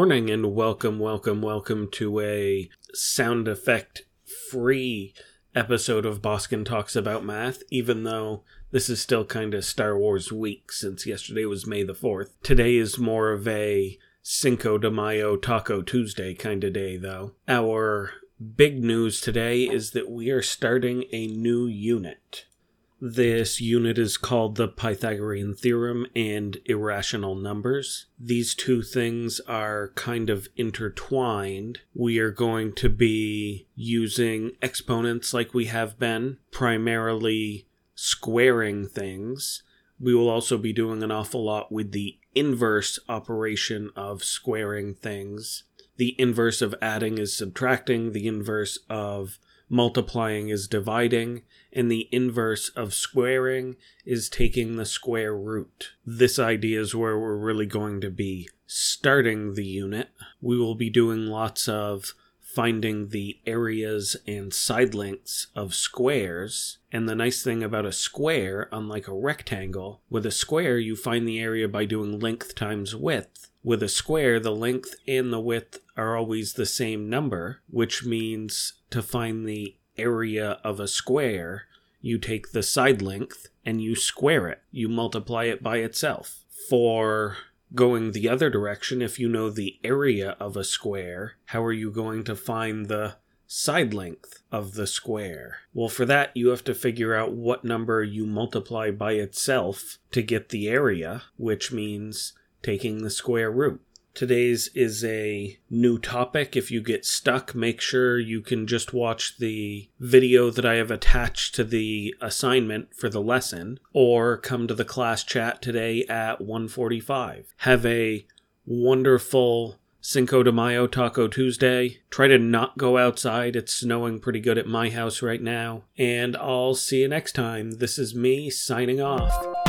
morning and welcome to a sound effect free episode of Boskin Talks About Math, even though this is still kind of Star Wars week since yesterday was May the 4th. Today is more of a Cinco de Mayo Taco Tuesday kind of day, though. Our big news today is that we are starting a new unit. This unit is called the Pythagorean Theorem and Irrational Numbers. These two things are kind of intertwined. We are going to be using exponents like we have been, primarily squaring things. We will also be doing an awful lot with the inverse operation of squaring things. The inverse of adding is subtracting, the inverse of multiplying is dividing, and the inverse of squaring is taking the square root. This idea is where we're really going to be starting the unit. We will be doing lots of finding the areas and side lengths of squares. And the nice thing about a square, unlike a rectangle, with a square you find the area by doing length times width. With a square, the length and the width are always the same number, which means to find the area of a square, you take the side length and you square it. You multiply it by itself. For going the other direction, if you know the area of a square, how are you going to find the side length of the square? Well, for that, you have to figure out what number you multiply by itself to get the area, which means taking the square root. Today's is a new topic. If you get stuck, make sure you can just watch the video that I have attached to the assignment for the lesson, or come to the class chat today at 1:45. Have a wonderful Cinco de Mayo Taco Tuesday. Try to not go outside. It's snowing pretty good at my house right now. And I'll see you next time. This is me signing off.